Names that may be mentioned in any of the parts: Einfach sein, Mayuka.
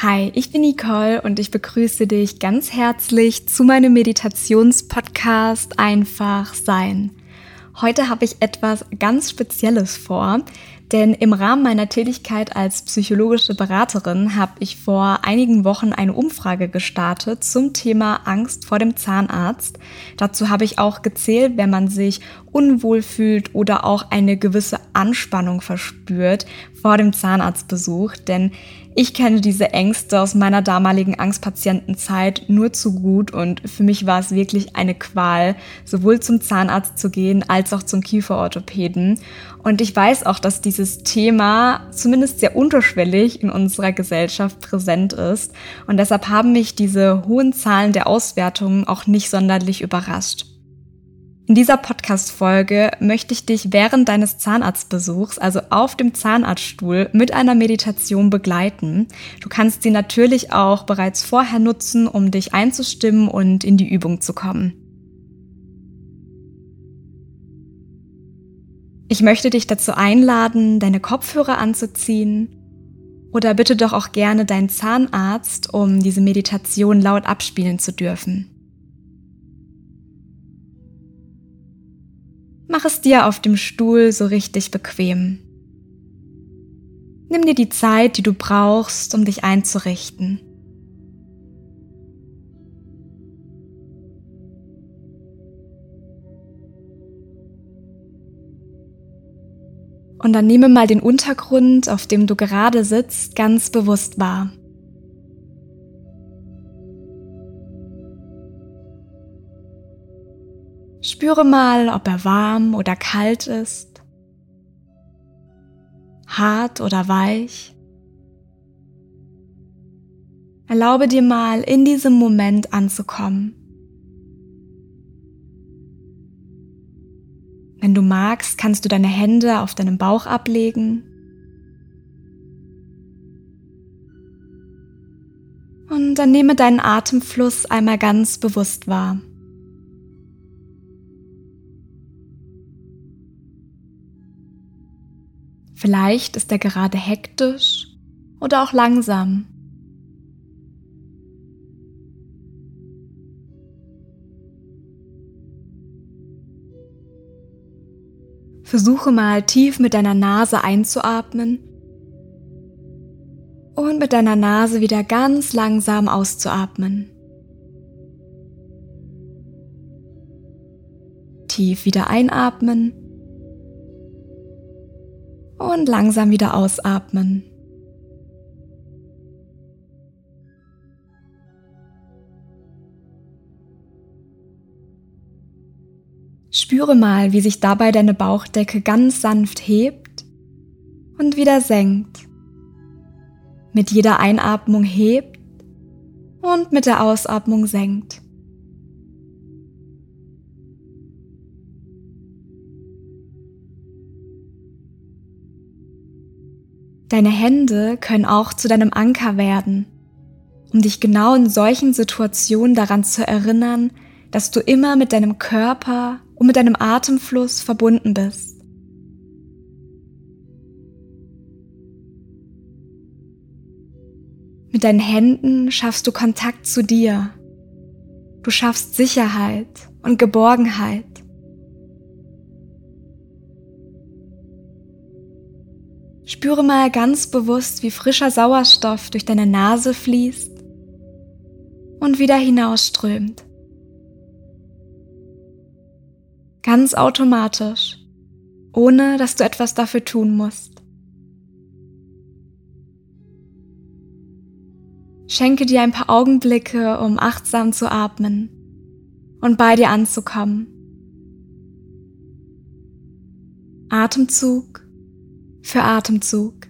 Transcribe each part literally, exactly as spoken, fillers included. Hi, ich bin Nicole und ich begrüße dich ganz herzlich zu meinem Meditationspodcast Einfach sein. Heute habe ich etwas ganz Spezielles vor, denn im Rahmen meiner Tätigkeit als psychologische Beraterin habe ich vor einigen Wochen eine Umfrage gestartet zum Thema Angst vor dem Zahnarzt. Dazu habe ich auch gezählt, wenn man sich unwohl fühlt oder auch eine gewisse Anspannung verspürt vor dem Zahnarztbesuch, denn ich kenne diese Ängste aus meiner damaligen Angstpatientenzeit nur zu gut und für mich war es wirklich eine Qual, sowohl zum Zahnarzt zu gehen als auch zum Kieferorthopäden. Und ich weiß auch, dass dieses Thema zumindest sehr unterschwellig in unserer Gesellschaft präsent ist und deshalb haben mich diese hohen Zahlen der Auswertungen auch nicht sonderlich überrascht. In dieser Podcast-Folge möchte ich dich während deines Zahnarztbesuchs, also auf dem Zahnarztstuhl, mit einer Meditation begleiten. Du kannst sie natürlich auch bereits vorher nutzen, um dich einzustimmen und in die Übung zu kommen. Ich möchte dich dazu einladen, deine Kopfhörer anzuziehen oder bitte doch auch gerne deinen Zahnarzt, um diese Meditation laut abspielen zu dürfen. Mach es dir auf dem Stuhl so richtig bequem. Nimm dir die Zeit, die du brauchst, um dich einzurichten. Und dann nehme mal den Untergrund, auf dem du gerade sitzt, ganz bewusst wahr. Spüre mal, ob er warm oder kalt ist, hart oder weich. Erlaube dir mal, in diesem Moment anzukommen. Wenn du magst, kannst du deine Hände auf deinem Bauch ablegen und dann nehme deinen Atemfluss einmal ganz bewusst wahr. Vielleicht ist er gerade hektisch oder auch langsam. Versuche mal tief mit deiner Nase einzuatmen und mit deiner Nase wieder ganz langsam auszuatmen. Tief wieder einatmen. Und langsam wieder ausatmen. Spüre mal, wie sich dabei deine Bauchdecke ganz sanft hebt und wieder senkt. Mit jeder Einatmung hebt und mit der Ausatmung senkt. Deine Hände können auch zu deinem Anker werden, um dich genau in solchen Situationen daran zu erinnern, dass du immer mit deinem Körper und mit deinem Atemfluss verbunden bist. Mit deinen Händen schaffst du Kontakt zu dir. Du schaffst Sicherheit und Geborgenheit. Spüre mal ganz bewusst, wie frischer Sauerstoff durch deine Nase fließt und wieder hinausströmt. Ganz automatisch, ohne dass du etwas dafür tun musst. Schenke dir ein paar Augenblicke, um achtsam zu atmen und bei dir anzukommen. Atemzug für Atemzug.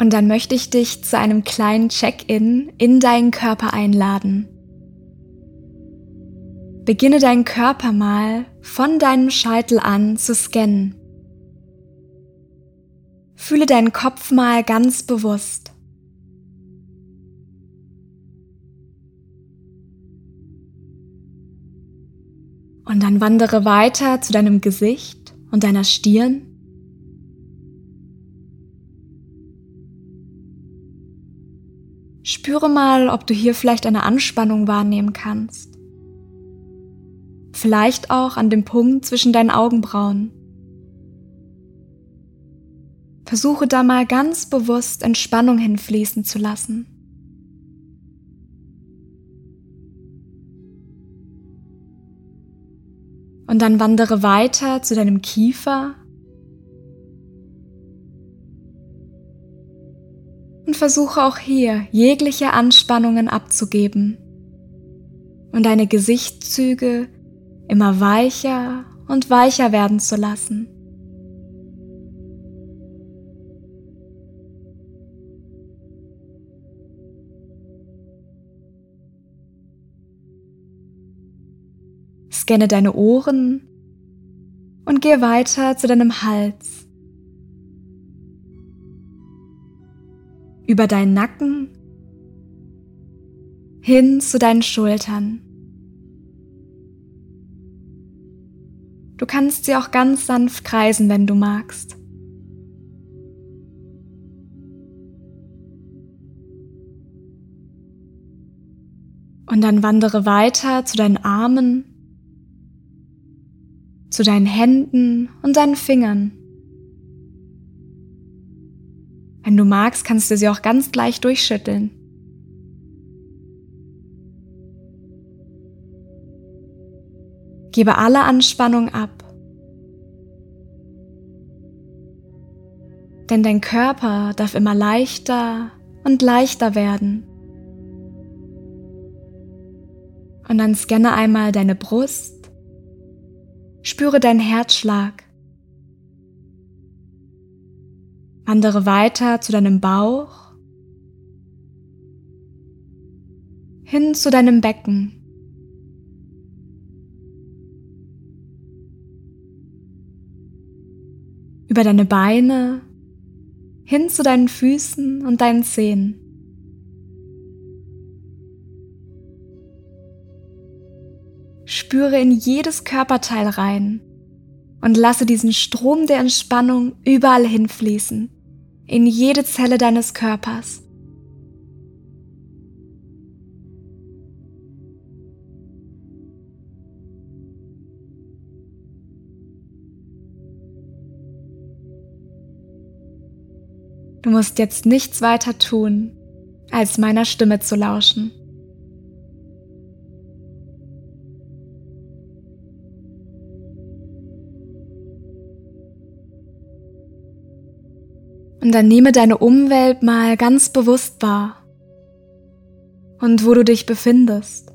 Und dann möchte ich dich zu einem kleinen Check-in in deinen Körper einladen. Beginne deinen Körper mal von deinem Scheitel an zu scannen. Fühle deinen Kopf mal ganz bewusst. Und dann wandere weiter zu deinem Gesicht und deiner Stirn. Spüre mal, ob du hier vielleicht eine Anspannung wahrnehmen kannst. Vielleicht auch an dem Punkt zwischen deinen Augenbrauen. Versuche da mal ganz bewusst Entspannung hinfließen zu lassen. Und dann wandere weiter zu deinem Kiefer und versuche auch hier jegliche Anspannungen abzugeben und deine Gesichtszüge immer weicher und weicher werden zu lassen. Scanne deine Ohren und gehe weiter zu deinem Hals, über deinen Nacken, hin zu deinen Schultern. Du kannst sie auch ganz sanft kreisen, wenn du magst. Und dann wandere weiter zu deinen Armen, zu deinen Händen und deinen Fingern. Wenn du magst, kannst du sie auch ganz leicht durchschütteln. Gebe alle Anspannung ab. Denn dein Körper darf immer leichter und leichter werden. Und dann scanne einmal deine Brust. Spüre deinen Herzschlag. Wandere weiter zu deinem Bauch. Hin zu deinem Becken. Über deine Beine, hin zu deinen Füßen und deinen Zehen. Spüre in jedes Körperteil rein und lasse diesen Strom der Entspannung überall hinfließen, in jede Zelle deines Körpers. Du musst jetzt nichts weiter tun, als meiner Stimme zu lauschen. Und dann nehme deine Umwelt mal ganz bewusst wahr und wo du dich befindest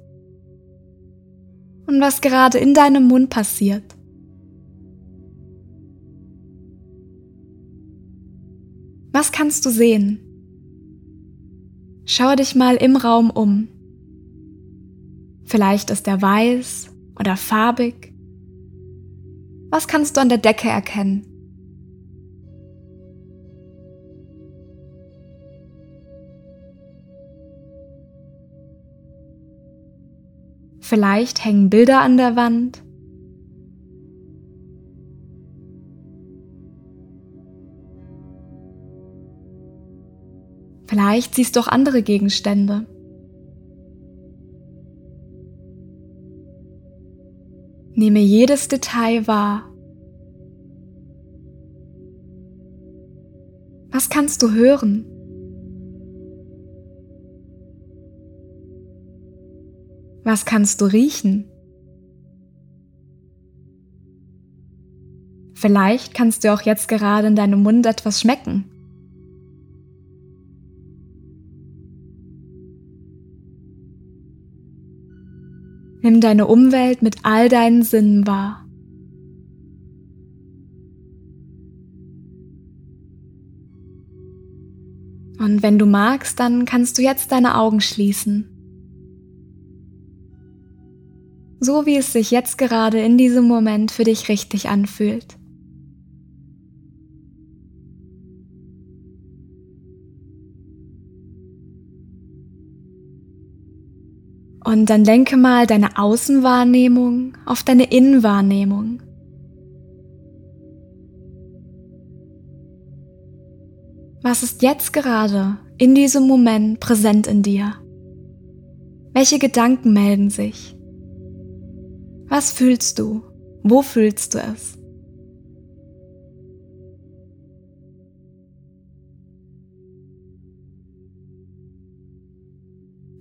und was gerade in deinem Mund passiert. Was kannst du sehen? Schau dich mal im Raum um. Vielleicht ist er weiß oder farbig. Was kannst du an der Decke erkennen? Vielleicht hängen Bilder an der Wand. Vielleicht siehst du auch andere Gegenstände. Nehme jedes Detail wahr. Was kannst du hören? Was kannst du riechen? Vielleicht kannst du auch jetzt gerade in deinem Mund etwas schmecken. Nimm deine Umwelt mit all deinen Sinnen wahr. Und wenn du magst, dann kannst du jetzt deine Augen schließen. So wie es sich jetzt gerade in diesem Moment für dich richtig anfühlt. Und dann lenke mal deine Außenwahrnehmung auf deine Innenwahrnehmung. Was ist jetzt gerade in diesem Moment präsent in dir? Welche Gedanken melden sich? Was fühlst du? Wo fühlst du es?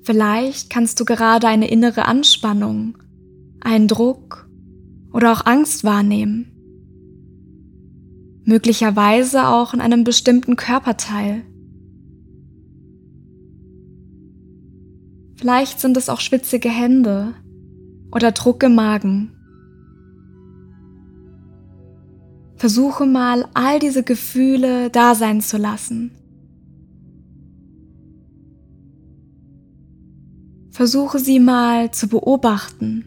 Vielleicht kannst du gerade eine innere Anspannung, einen Druck oder auch Angst wahrnehmen. Möglicherweise auch in einem bestimmten Körperteil. Vielleicht sind es auch schwitzige Hände oder Druck im Magen. Versuche mal, all diese Gefühle da sein zu lassen. Versuche sie mal zu beobachten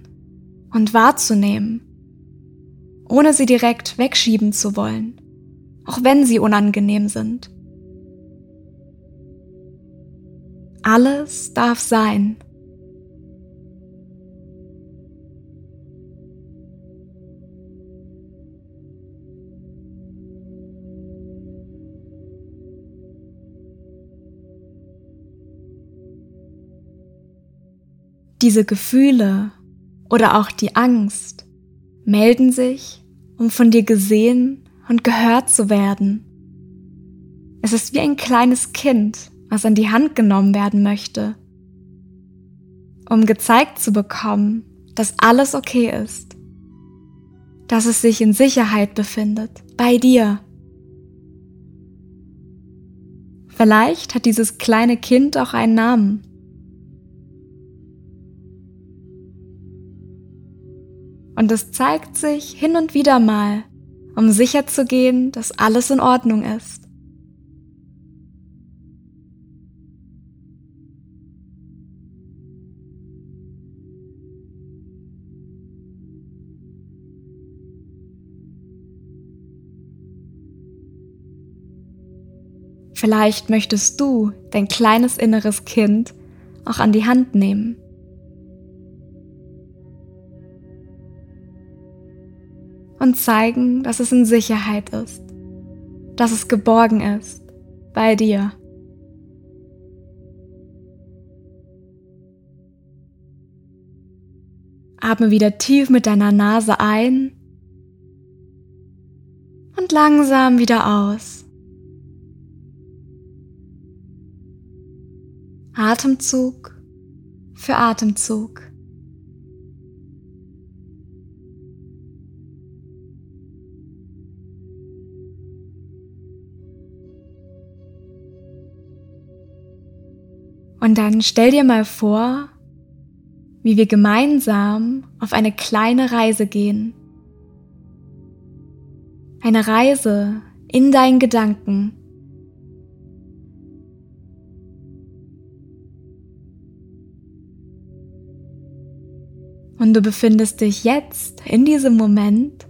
und wahrzunehmen, ohne sie direkt wegschieben zu wollen, auch wenn sie unangenehm sind. Alles darf sein. Diese Gefühle oder auch die Angst melden sich, um von dir gesehen und gehört zu werden. Es ist wie ein kleines Kind, was an die Hand genommen werden möchte, um gezeigt zu bekommen, dass alles okay ist, dass es sich in Sicherheit befindet, bei dir. Vielleicht hat dieses kleine Kind auch einen Namen. Und es zeigt sich hin und wieder mal, um sicherzugehen, dass alles in Ordnung ist. Vielleicht möchtest du dein kleines inneres Kind auch an die Hand nehmen. Und zeigen, dass es in Sicherheit ist, dass es geborgen ist, bei dir. Atme wieder tief mit deiner Nase ein und langsam wieder aus. Atemzug für Atemzug. Und dann stell dir mal vor, wie wir gemeinsam auf eine kleine Reise gehen. Eine Reise in deinen Gedanken. Und du befindest dich jetzt in diesem Moment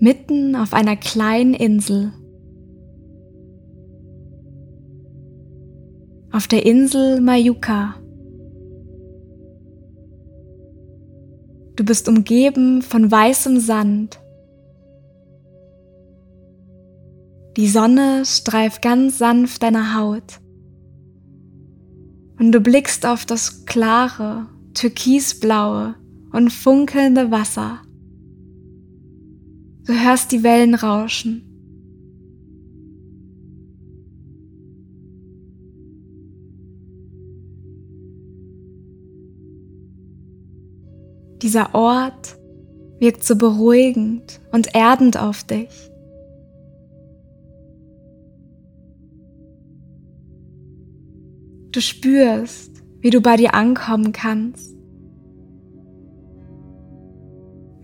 mitten auf einer kleinen Insel. Auf der Insel Mayuka. Du bist umgeben von weißem Sand. Die Sonne streift ganz sanft deine Haut. Und du blickst auf das klare, türkisblaue und funkelnde Wasser. Du hörst die Wellen rauschen. Dieser Ort wirkt so beruhigend und erdend auf dich. Du spürst, wie du bei dir ankommen kannst,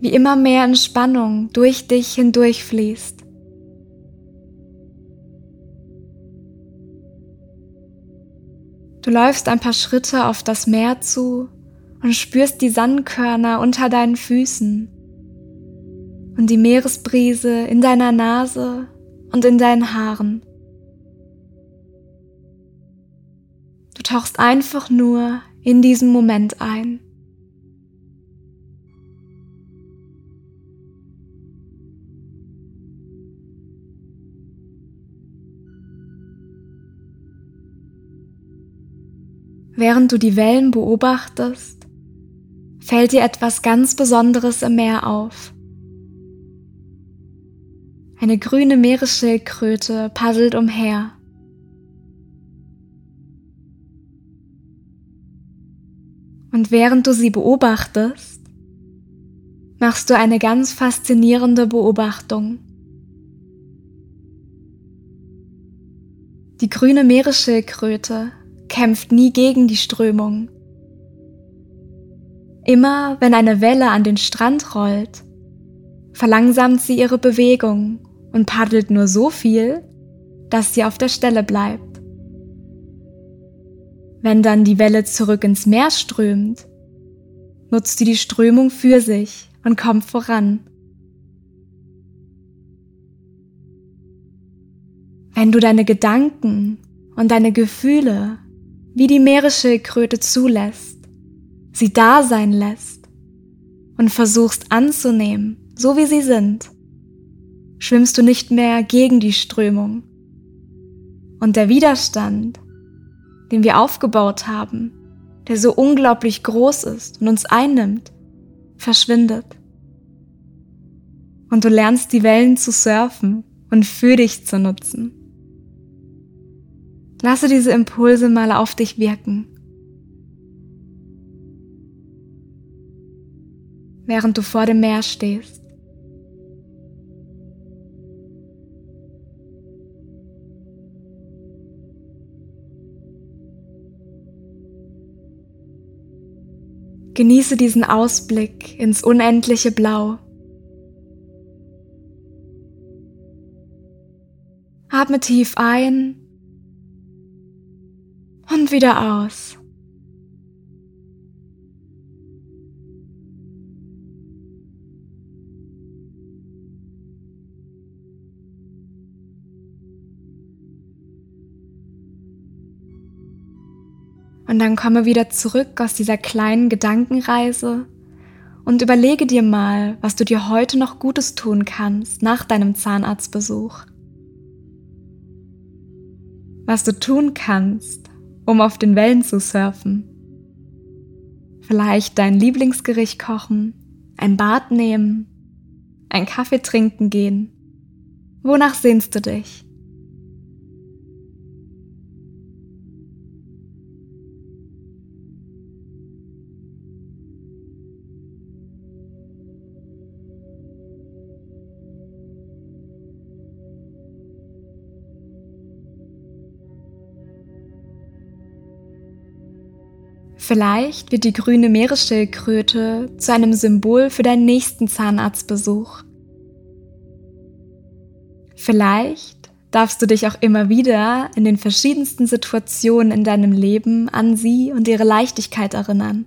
wie immer mehr Entspannung durch dich hindurchfließt. Du läufst ein paar Schritte auf das Meer zu und spürst die Sandkörner unter deinen Füßen und die Meeresbrise in deiner Nase und in deinen Haaren. Du tauchst einfach nur in diesen Moment ein. Während du die Wellen beobachtest, fällt dir etwas ganz Besonderes im Meer auf. Eine grüne Meeresschildkröte paddelt umher. Und während du sie beobachtest, machst du eine ganz faszinierende Beobachtung. Die grüne Meeresschildkröte kämpft nie gegen die Strömung. Immer wenn eine Welle an den Strand rollt, verlangsamt sie ihre Bewegung und paddelt nur so viel, dass sie auf der Stelle bleibt. Wenn dann die Welle zurück ins Meer strömt, nutzt sie die Strömung für sich und kommt voran. Wenn du deine Gedanken und deine Gefühle wie die Meeresschildkröte zulässt, sie da sein lässt und versuchst anzunehmen, so wie sie sind, schwimmst du nicht mehr gegen die Strömung. Und der Widerstand, den wir aufgebaut haben, der so unglaublich groß ist und uns einnimmt, verschwindet. Und du lernst die Wellen zu surfen und für dich zu nutzen. Lasse diese Impulse mal auf dich wirken. Während du vor dem Meer stehst. Genieße diesen Ausblick ins unendliche Blau. Atme tief ein. Und wieder aus. Und dann komme wieder zurück aus dieser kleinen Gedankenreise und überlege dir mal, was du dir heute noch Gutes tun kannst nach deinem Zahnarztbesuch. Was du tun kannst, um auf den Wellen zu surfen. Vielleicht dein Lieblingsgericht kochen, ein Bad nehmen, einen Kaffee trinken gehen. Wonach sehnst du dich? Vielleicht wird die grüne Meeresschildkröte zu einem Symbol für deinen nächsten Zahnarztbesuch. Vielleicht darfst du dich auch immer wieder in den verschiedensten Situationen in deinem Leben an sie und ihre Leichtigkeit erinnern.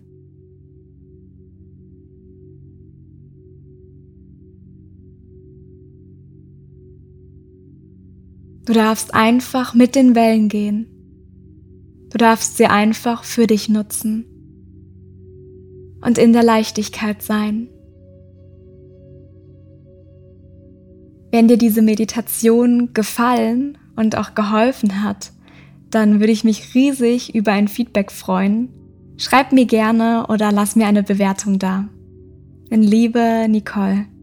Du darfst einfach mit den Wellen gehen. Du darfst sie einfach für dich nutzen und in der Leichtigkeit sein. Wenn dir diese Meditation gefallen und auch geholfen hat, dann würde ich mich riesig über ein Feedback freuen. Schreib mir gerne oder lass mir eine Bewertung da. In Liebe, Nicole.